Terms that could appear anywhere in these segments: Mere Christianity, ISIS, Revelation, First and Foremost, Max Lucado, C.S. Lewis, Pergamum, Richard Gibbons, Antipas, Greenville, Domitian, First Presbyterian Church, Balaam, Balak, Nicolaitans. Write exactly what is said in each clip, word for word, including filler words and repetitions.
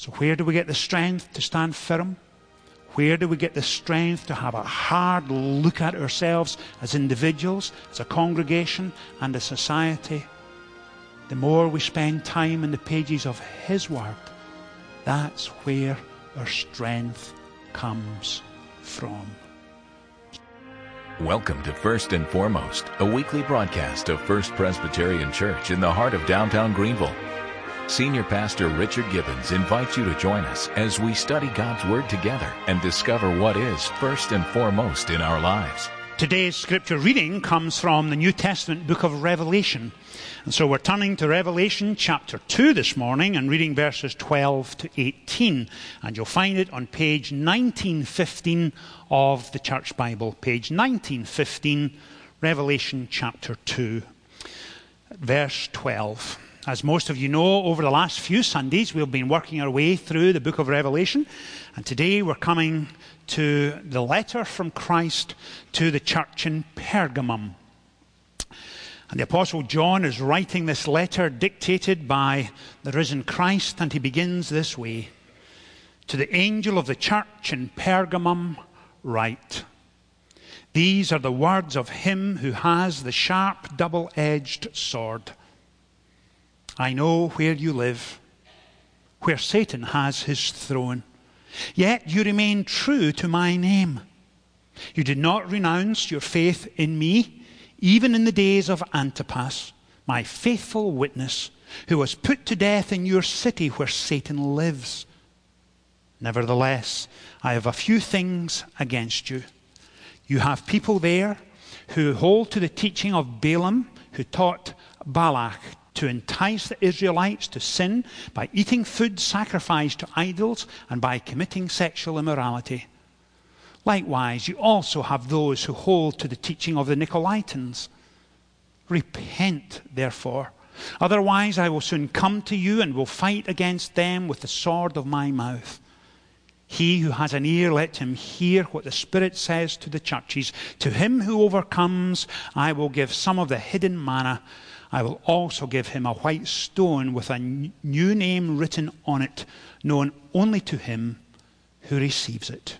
So where do we get the strength to stand firm? Where do we get the strength to have a hard look at ourselves as individuals, as a congregation, and a society? The more we spend time in the pages of His Word, that's where our strength comes from. Welcome to First and Foremost, a weekly broadcast of First Presbyterian Church in the heart of downtown Greenville. Senior Pastor Richard Gibbons invites you to join us as we study God's Word together and discover what is first and foremost in our lives. Today's scripture reading comes from the New Testament book of Revelation. And so we're turning to Revelation chapter two this morning and reading verses twelve to eighteen. And you'll find it on page nineteen fifteen of the Church Bible. Page nineteen fifteen, Revelation chapter two, verse twelve. As most of you know, over the last few Sundays, we've been working our way through the book of Revelation, and today we're coming to the letter from Christ to the church in Pergamum. And the Apostle John is writing this letter dictated by the risen Christ, and he begins this way. To the angel of the church in Pergamum write, these are the words of him who has the sharp double-edged sword. I know where you live, where Satan has his throne. Yet you remain true to my name. You did not renounce your faith in me, even in the days of Antipas, my faithful witness, who was put to death in your city where Satan lives. Nevertheless, I have a few things against you. You have people there who hold to the teaching of Balaam, who taught Balak to entice the Israelites to sin by eating food sacrificed to idols and by committing sexual immorality. Likewise, you also have those who hold to the teaching of the Nicolaitans. Repent, therefore. Otherwise, I will soon come to you and will fight against them with the sword of my mouth. He who has an ear, let him hear what the Spirit says to the churches. To him who overcomes, I will give some of the hidden manna. I will also give him a white stone with a new name written on it, known only to him who receives it.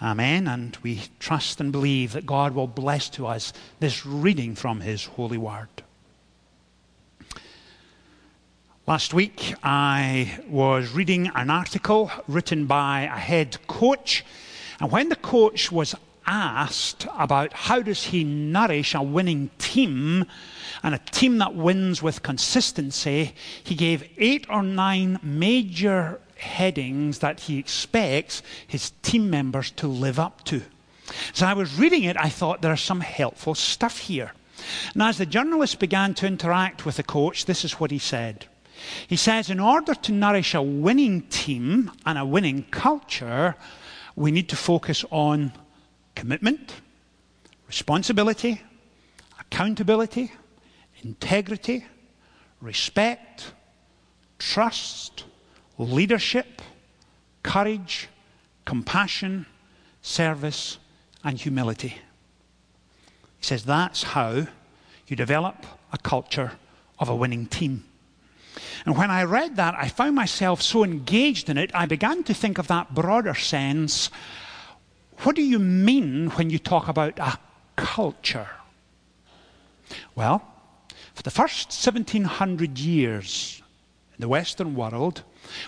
Amen. And we trust and believe that God will bless to us this reading from His holy word. Last week I was reading an article written by a head coach, and when the coach was asked about how does he nourish a winning team and a team that wins with consistency, he gave eight or nine major headings that he expects his team members to live up to. As I was reading it, I thought there's some helpful stuff here. And as the journalist began to interact with the coach, this is what he said. He says, in order to nourish a winning team and a winning culture, we need to focus on commitment, responsibility, accountability, integrity, respect, trust, leadership, courage, compassion, service, and humility. He says that's how you develop a culture of a winning team. And when I read that, I found myself so engaged in it, I began to think of that broader sense. What do you mean when you talk about a culture? Well, for the first seventeen hundred years in the Western world,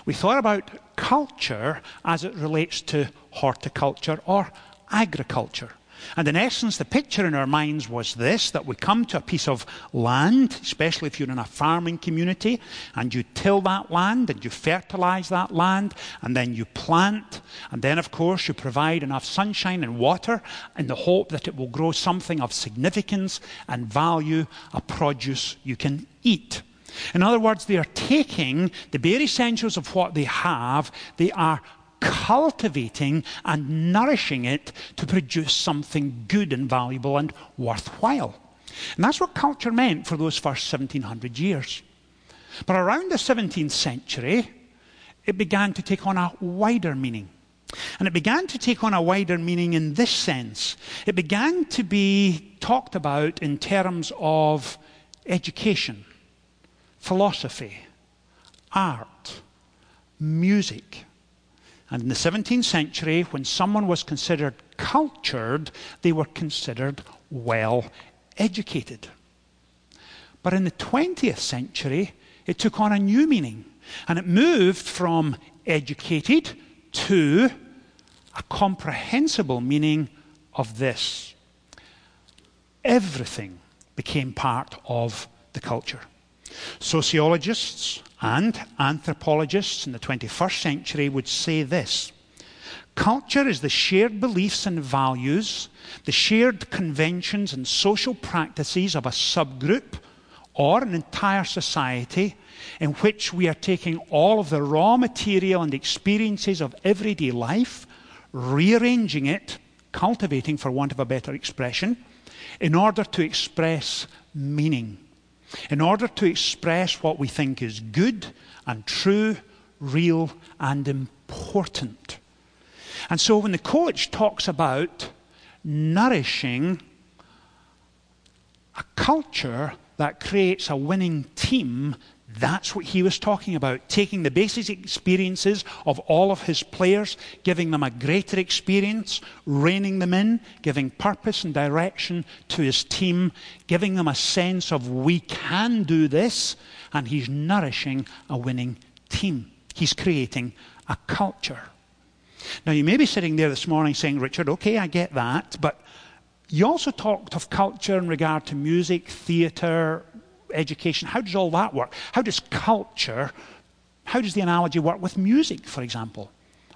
we thought about culture as it relates to horticulture or agriculture. And in essence, the picture in our minds was this, that we come to a piece of land, especially if you're in a farming community, and you till that land, and you fertilize that land, and then you plant, and then, of course, you provide enough sunshine and water in the hope that it will grow something of significance and value, a produce you can eat. In other words, they are taking the bare essentials of what they have, they are cultivating and nourishing it to produce something good and valuable and worthwhile. And that's what culture meant for those first seventeen hundred years. But around the seventeenth century, it began to take on a wider meaning. And it began to take on a wider meaning in this sense. It began to be talked about in terms of education, philosophy, art, music. And in the seventeenth century, when someone was considered cultured, they were considered well educated. But in the twentieth century, it took on a new meaning, and it moved from educated to a comprehensible meaning of this. Everything became part of the culture. Sociologists and anthropologists in the twenty-first century would say this: culture is the shared beliefs and values, the shared conventions and social practices of a subgroup or an entire society, in which we are taking all of the raw material and experiences of everyday life, rearranging it, cultivating, for want of a better expression, in order to express meaning, in order to express what we think is good and true, real and important. And so when the coach talks about nourishing a culture that creates a winning team, that's what he was talking about, taking the basic experiences of all of his players, giving them a greater experience, reining them in, giving purpose and direction to his team, giving them a sense of we can do this, and he's nourishing a winning team. He's creating a culture. Now, you may be sitting there this morning saying, Richard, okay, I get that, but you also talked of culture in regard to music, theatre, education. How does all that work? How does culture, how does the analogy work with music, for example?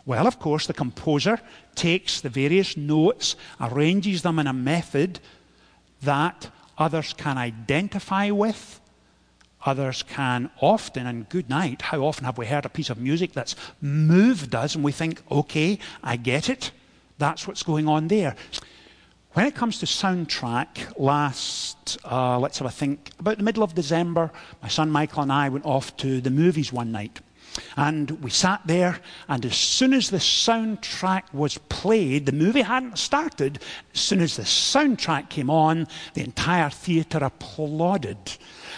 Well, of course, the composer takes the various notes, arranges them in a method that others can identify with. Others can often, and good night, how often have we heard a piece of music that's moved us and we think, okay, I get it. That's what's going on there. When it comes to soundtrack, last, uh, let's have a think, about the middle of December, my son Michael and I went off to the movies one night. And we sat there, and as soon as the soundtrack was played, the movie hadn't started, as soon as the soundtrack came on, the entire theatre applauded.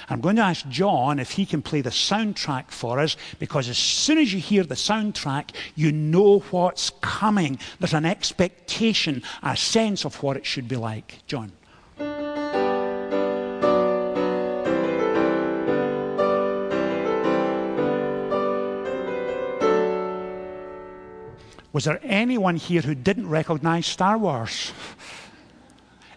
I'm going to ask John if he can play the soundtrack for us, because as soon as you hear the soundtrack, you know what's coming. There's an expectation, a sense of what it should be like. John. Was there anyone here who didn't recognize Star Wars?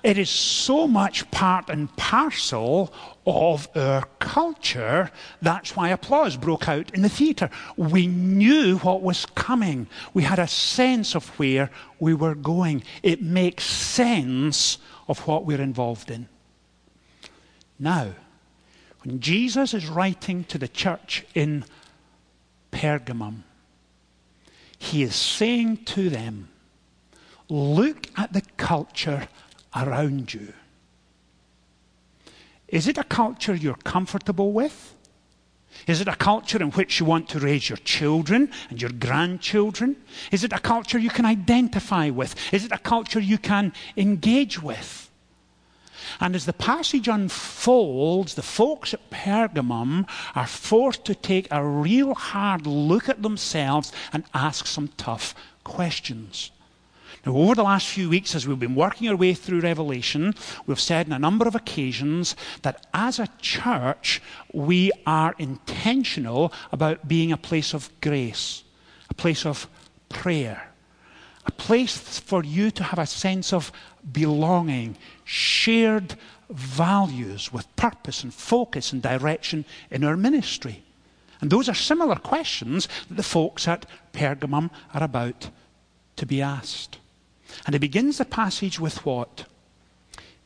It is so much part and parcel of our culture. That's why applause broke out in the theatre. We knew what was coming. We had a sense of where we were going. It makes sense of what we're involved in. Now, when Jesus is writing to the church in Pergamum, he is saying to them, look at the culture around you. Is it a culture you're comfortable with? Is it a culture in which you want to raise your children and your grandchildren? Is it a culture you can identify with? Is it a culture you can engage with? And as the passage unfolds, the folks at Pergamum are forced to take a real hard look at themselves and ask some tough questions. Now, over the last few weeks, as we've been working our way through Revelation, we've said on a number of occasions that as a church, we are intentional about being a place of grace, a place of prayer, a place for you to have a sense of belonging, shared values with purpose and focus and direction in our ministry. And those are similar questions that the folks at Pergamum are about to be asked. And he begins the passage with what?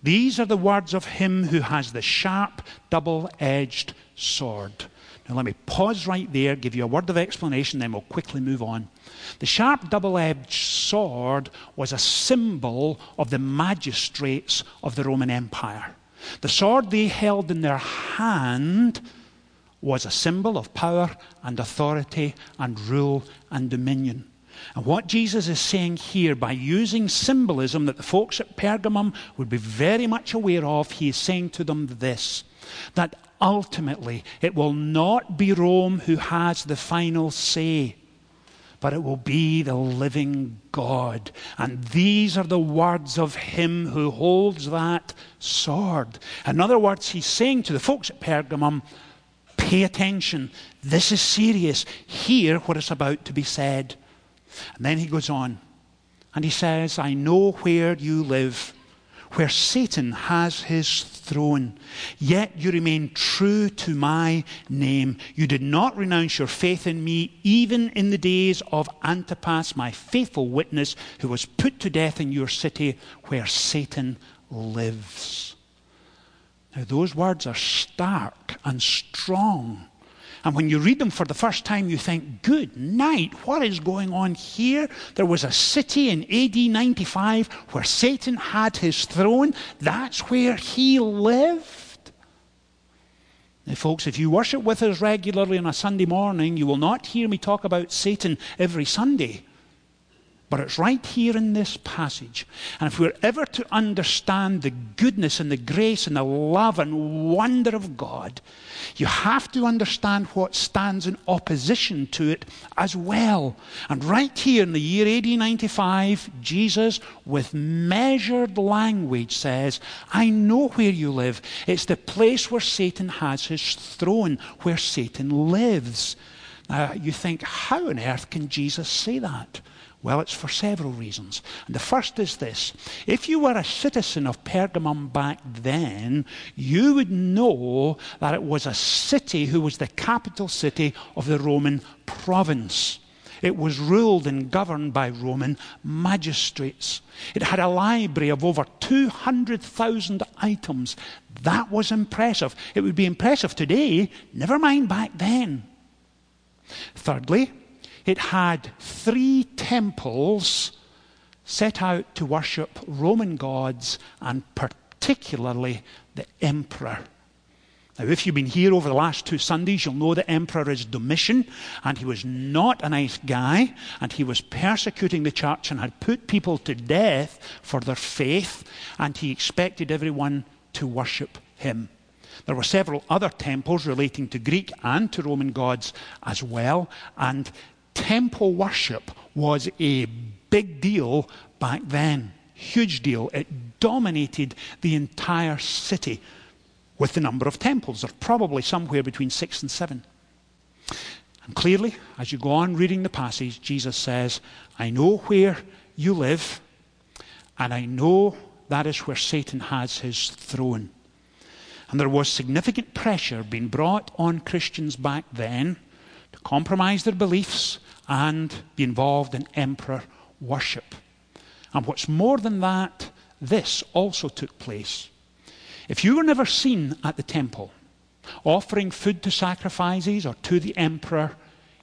These are the words of him who has the sharp, double-edged sword. Now let me pause right there, give you a word of explanation, then we'll quickly move on. The sharp, double-edged sword was a symbol of the magistrates of the Roman Empire. The sword they held in their hand was a symbol of power and authority and rule and dominion. And what Jesus is saying here, by using symbolism that the folks at Pergamum would be very much aware of, he is saying to them this: that ultimately it will not be Rome who has the final say, but it will be the living God. And these are the words of him who holds that sword. In other words, he's saying to the folks at Pergamum, pay attention. This is serious. Hear what is about to be said. And then he goes on, and he says, I know where you live, where Satan has his throne. Yet you remain true to my name. You did not renounce your faith in me, even in the days of Antipas, my faithful witness, who was put to death in your city where Satan lives. Now those words are stark and strong. And when you read them for the first time, you think, good night, what is going on here? There was a city in A D ninety-five where Satan had his throne. That's where he lived. Now, folks, if you worship with us regularly on a Sunday morning, you will not hear me talk about Satan every Sunday. But it's right here in this passage. And if we're ever to understand the goodness and the grace and the love and wonder of God, you have to understand what stands in opposition to it as well. And right here in the year A D ninety-five, Jesus, with measured language, says, I know where you live. It's the place where Satan has his throne, where Satan lives. Now, you think, how on earth can Jesus say that? Well, it's for several reasons. And the first is this. If you were a citizen of Pergamum back then, you would know that it was a city who was the capital city of the Roman province. It was ruled and governed by Roman magistrates. It had a library of over two hundred thousand items. That was impressive. It would be impressive today, never mind back then. Thirdly, it had three temples set out to worship Roman gods and particularly the emperor. Now, if you've been here over the last two Sundays, you'll know the emperor is Domitian, and he was not a nice guy, and he was persecuting the church and had put people to death for their faith, and he expected everyone to worship him. There were several other temples relating to Greek and to Roman gods as well, and temple worship was a big deal back then. Huge deal. It dominated the entire city with the number of temples. There are probably somewhere between six and seven. And clearly, as you go on reading the passage, Jesus says, I know where you live, and I know that is where Satan has his throne. And there was significant pressure being brought on Christians back then to compromise their beliefs and be involved in emperor worship. And what's more than that, this also took place. If you were never seen at the temple offering food to sacrifices or to the emperor,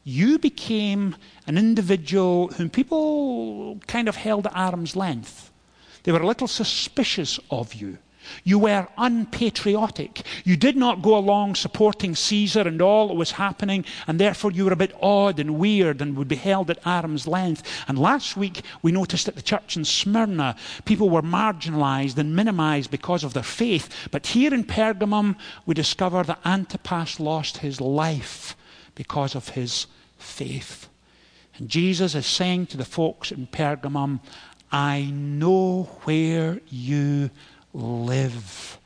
you became an individual whom people kind of held at arm's length. They were a little suspicious of you. You were unpatriotic. You did not go along supporting Caesar and all that was happening, and therefore you were a bit odd and weird and would be held at arm's length. And last week we noticed at the church in Smyrna, people were marginalized and minimized because of their faith. But here in Pergamum, we discover that Antipas lost his life because of his faith. And Jesus is saying to the folks in Pergamum, I know where you are. Live.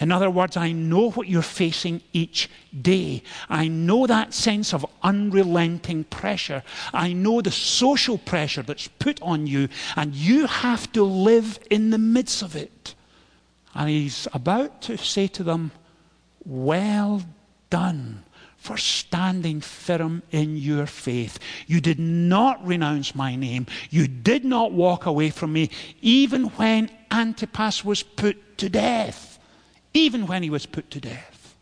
In other words, I know what you're facing each day. I know that sense of unrelenting pressure. I know the social pressure that's put on you, and you have to live in the midst of it. And he's about to say to them, well done for standing firm in your faith. You did not renounce my name. You did not walk away from me, even when Antipas was put to death. Even when he was put to death.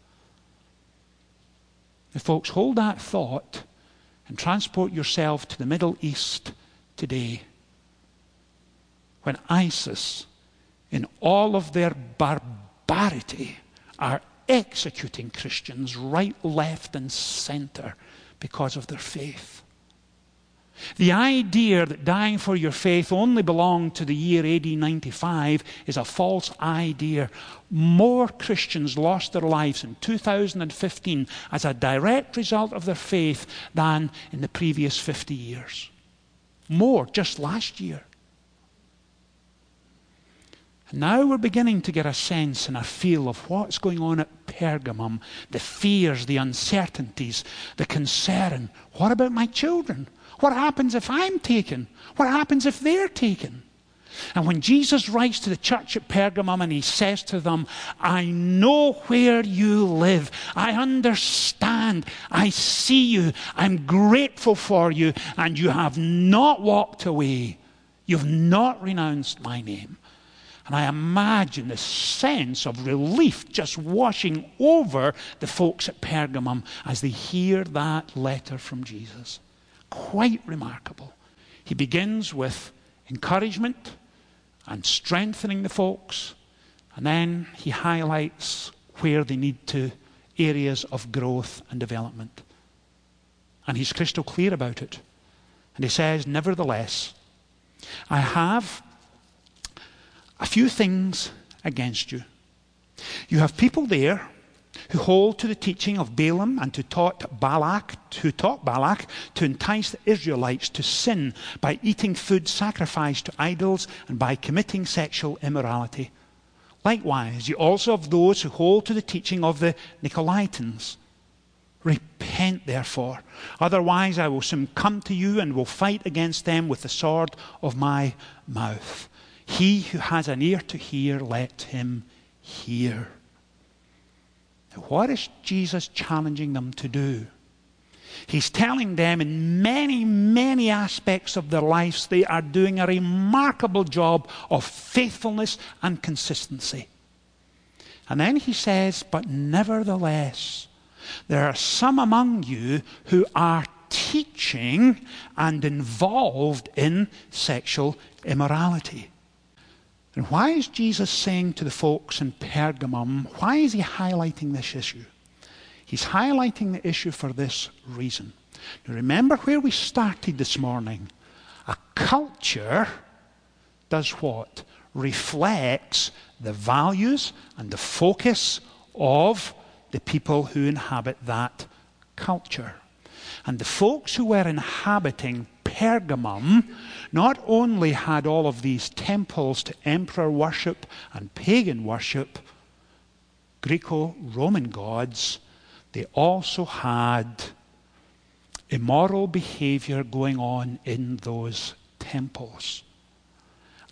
Now, folks, hold that thought and transport yourself to the Middle East today. When ISIS, in all of their barbarity, are executing Christians right, left, and center because of their faith. The idea that dying for your faith only belonged to the year A D ninety-five is a false idea. More Christians lost their lives in two thousand fifteen as a direct result of their faith than in the previous fifty years. More just last year. And now we're beginning to get a sense and a feel of what's going on at Pergamum, the fears, the uncertainties, the concern. What about my children? What happens if I'm taken? What happens if they're taken? And when Jesus writes to the church at Pergamum and he says to them, I know where you live. I understand. I see you. I'm grateful for you. And you have not walked away. You've not renounced my name. And I imagine the sense of relief just washing over the folks at Pergamum as they hear that letter from Jesus. Quite remarkable. He begins with encouragement and strengthening the folks, and then he highlights where they need to, areas of growth and development. And he's crystal clear about it. And he says, nevertheless, I have a few things against you. You have people there who hold to the teaching of Balaam and who taught Balak, who taught Balak to entice the Israelites to sin by eating food sacrificed to idols and by committing sexual immorality. Likewise, you also have those who hold to the teaching of the Nicolaitans. Repent, therefore, otherwise I will soon come to you and will fight against them with the sword of my mouth. He who has an ear to hear, let him hear. What is Jesus challenging them to do? He's telling them in many, many aspects of their lives they are doing a remarkable job of faithfulness and consistency. And then he says, but nevertheless, there are some among you who are teaching and involved in sexual immorality. And why is Jesus saying to the folks in Pergamum, why is he highlighting this issue? He's highlighting the issue for this reason. Now remember where we started this morning. A culture does what? Reflects the values and the focus of the people who inhabit that culture. And the folks who were inhabiting Pergamum not only had all of these temples to emperor worship and pagan worship, Greco-Roman gods, they also had immoral behavior going on in those temples.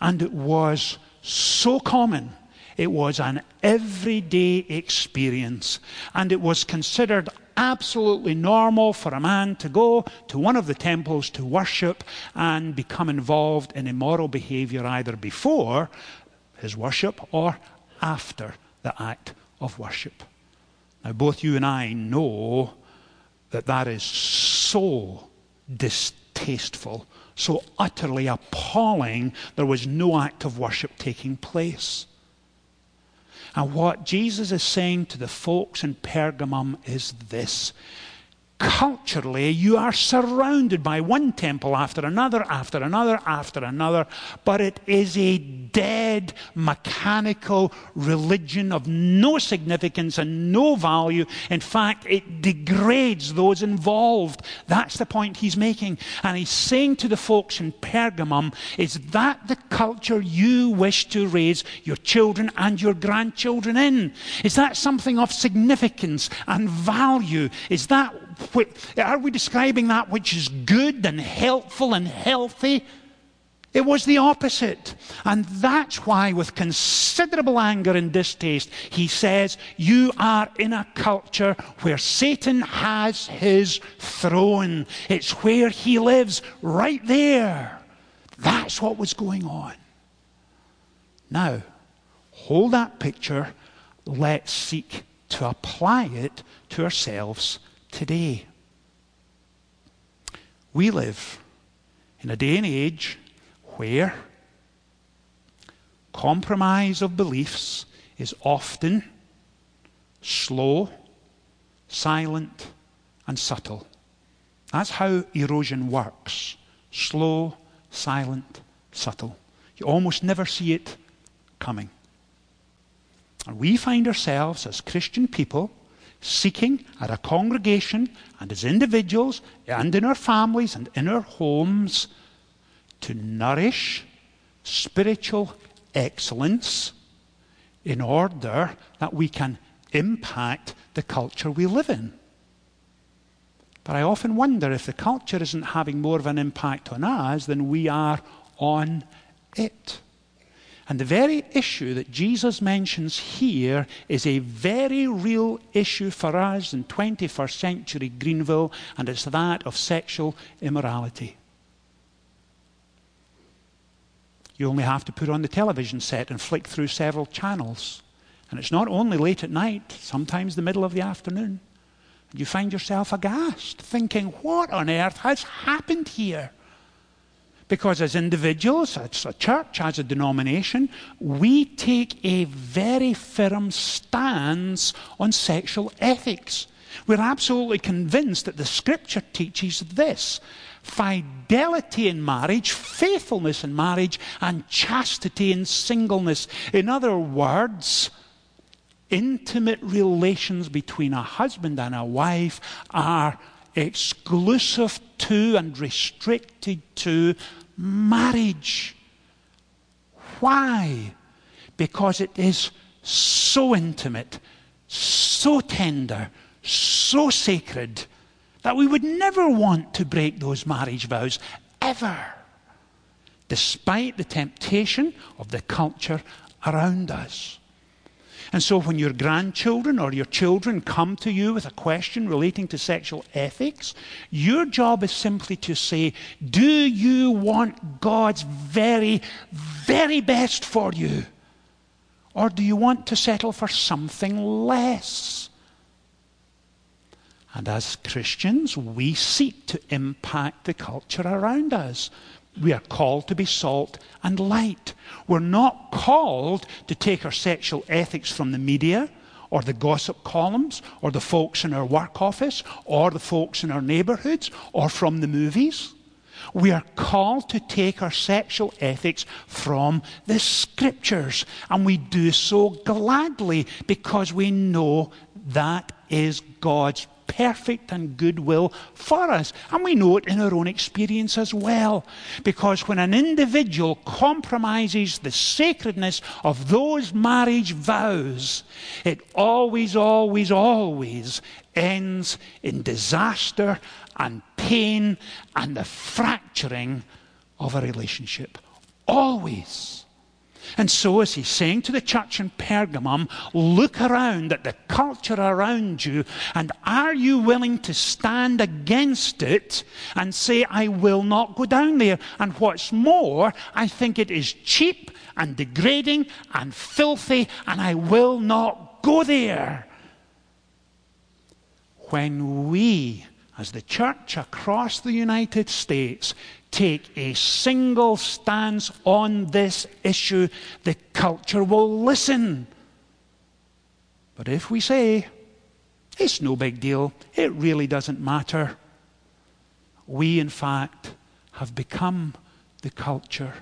And it was so common. It was an everyday experience, and it was considered absolutely normal for a man to go to one of the temples to worship and become involved in immoral behavior either before his worship or after the act of worship. Now, both you and I know that that is so distasteful, so utterly appalling, there was no act of worship taking place. And what Jesus is saying to the folks in Pergamum is this. Culturally, you are surrounded by one temple after another, after another, after another, but it is a dead, mechanical religion of no significance and no value. In fact, it degrades those involved. That's the point he's making. And he's saying to the folks in Pergamum, is that the culture you wish to raise your children and your grandchildren in? Is that something of significance and value? Is that, are we describing that which is good and helpful and healthy? It was the opposite. And that's why, with considerable anger and distaste, he says, you are in a culture where Satan has his throne. It's where he lives, right there. That's what was going on. Now, hold that picture. Let's seek to apply it to ourselves today. We live in a day and age where compromise of beliefs is often slow, silent, and subtle. That's how erosion works. Slow, silent, subtle. You almost never see it coming. And we find ourselves as Christian people seeking at a congregation and as individuals and in our families and in our homes to nourish spiritual excellence in order that we can impact the culture we live in. But I often wonder if the culture isn't having more of an impact on us than we are on it. And the very issue that Jesus mentions here is a very real issue for us in twenty-first century Greenville, and it's that of sexual immorality. You only have to put on the television set and flick through several channels. And it's not only late at night, sometimes the middle of the afternoon. You find yourself aghast, thinking, what on earth has happened here? Because as individuals, as a church, as a denomination, we take a very firm stance on sexual ethics. We're absolutely convinced that the Scripture teaches this: fidelity in marriage, faithfulness in marriage, and chastity in singleness. In other words, intimate relations between a husband and a wife are exclusive to and restricted to marriage. Why? Because it is so intimate, so tender, so sacred, that we would never want to break those marriage vows, ever, despite the temptation of the culture around us. And so when your grandchildren or your children come to you with a question relating to sexual ethics, your job is simply to say, do you want God's very, very best for you? Or do you want to settle for something less? And as Christians, we seek to impact the culture around us. We are called to be salt and light. We're not called to take our sexual ethics from the media or the gossip columns or the folks in our work office or the folks in our neighborhoods or from the movies. We are called to take our sexual ethics from the Scriptures, and we do so gladly because we know that is God's perfect and good will for us. And we know it in our own experience as well. Because when an individual compromises the sacredness of those marriage vows, it always, always, always ends in disaster and pain and the fracturing of a relationship. Always. And so as he's saying to the church in Pergamum, look around at the culture around you, and are you willing to stand against it and say, I will not go down there? And what's more, I think it is cheap and degrading and filthy, and I will not go there. When we, as the church across the United States, take a single stance on this issue, the culture will listen. But if we say, it's no big deal, it really doesn't matter, we in fact have become the culture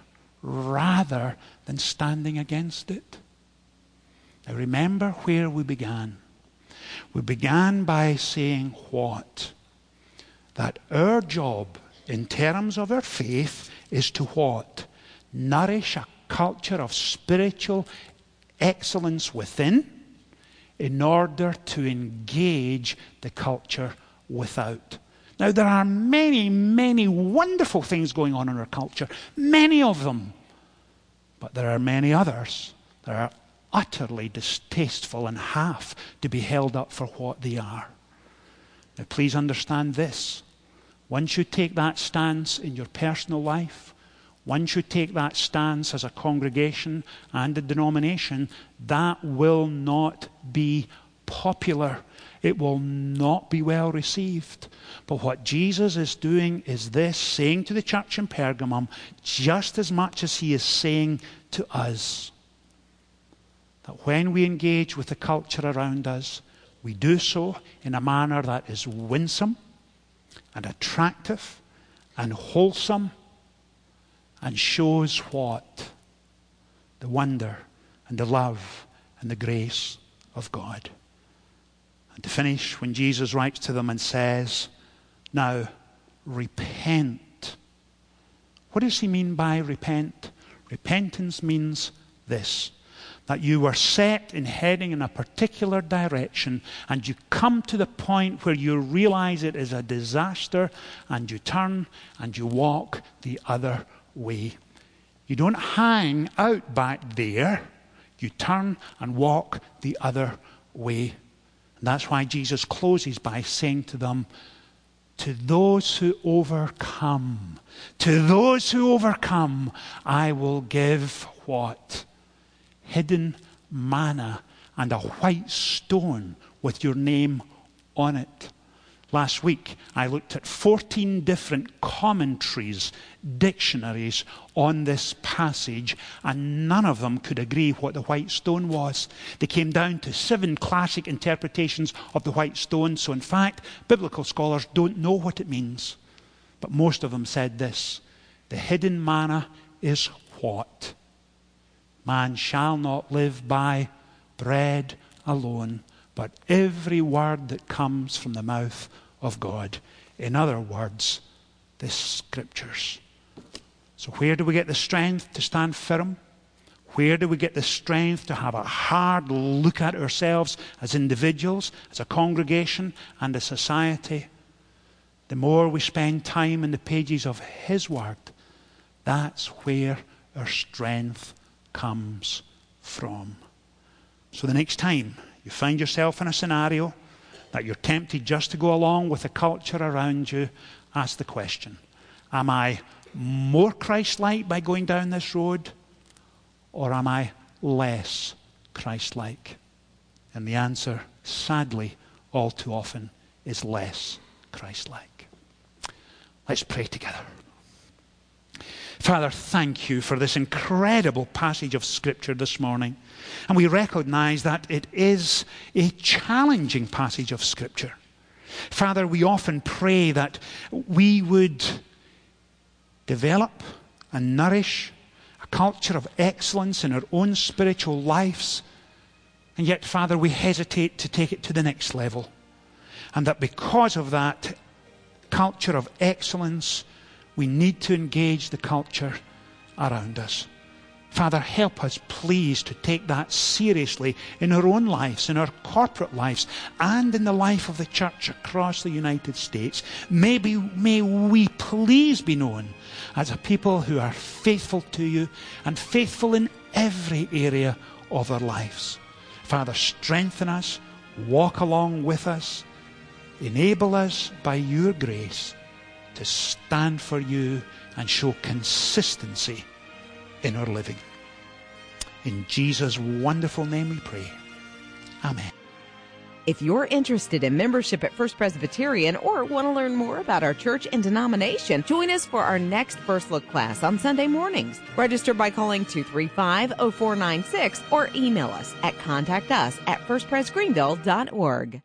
rather than standing against it. Now remember where we began. We began by saying what? That our job in terms of our faith is to what? Nourish a culture of spiritual excellence within in order to engage the culture without. Now there are many, many wonderful things going on in our culture, many of them, but there are many others that are utterly distasteful and have to be held up for what they are. Now please understand this. Once you take that stance in your personal life, once you take that stance as a congregation and a denomination, that will not be popular. It will not be well received. But what Jesus is doing is this, saying to the church in Pergamum, just as much as he is saying to us, that when we engage with the culture around us, we do so in a manner that is winsome and attractive and wholesome, and shows what? The wonder and the love and the grace of God. And to finish, when Jesus writes to them and says, now repent. What does he mean by repent? Repentance means this, that you were set in heading in a particular direction and you come to the point where you realize it is a disaster and you turn and you walk the other way. You don't hang out back there. You turn and walk the other way. And that's why Jesus closes by saying to them, to those who overcome, to those who overcome, I will give what? Hidden manna and a white stone with your name on it. Last week, I looked at fourteen different commentaries, dictionaries on this passage, and none of them could agree what the white stone was. They came down to seven classic interpretations of the white stone. So in fact, biblical scholars don't know what it means. But most of them said this, the hidden manna is what? Man shall not live by bread alone, but every word that comes from the mouth of God. In other words, the Scriptures. So where do we get the strength to stand firm? Where do we get the strength to have a hard look at ourselves as individuals, as a congregation, and a society? The more we spend time in the pages of His Word, that's where our strength comes from. So the next time you find yourself in a scenario that you're tempted just to go along with the culture around you, ask the question, am I more Christ-like by going down this road, or am I less Christ-like? And the answer, sadly, all too often is less Christ-like. Let's pray together. Father, thank you for this incredible passage of Scripture this morning. And we recognize that it is a challenging passage of Scripture. Father, we often pray that we would develop and nourish a culture of excellence in our own spiritual lives. And yet, Father, we hesitate to take it to the next level. And that because of that culture of excellence, we need to engage the culture around us. Father, help us, please, to take that seriously in our own lives, in our corporate lives, and in the life of the church across the United States. Maybe, may we please be known as a people who are faithful to you and faithful in every area of our lives. Father, strengthen us, walk along with us, enable us by your grace to stand for you and show consistency in our living. In Jesus' wonderful name we pray. Amen. If you're interested in membership at First Presbyterian or want to learn more about our church and denomination, join us for our next First Look class on Sunday mornings. Register by calling two three five, oh four nine six or email us at contact us at first pres greenville dot org.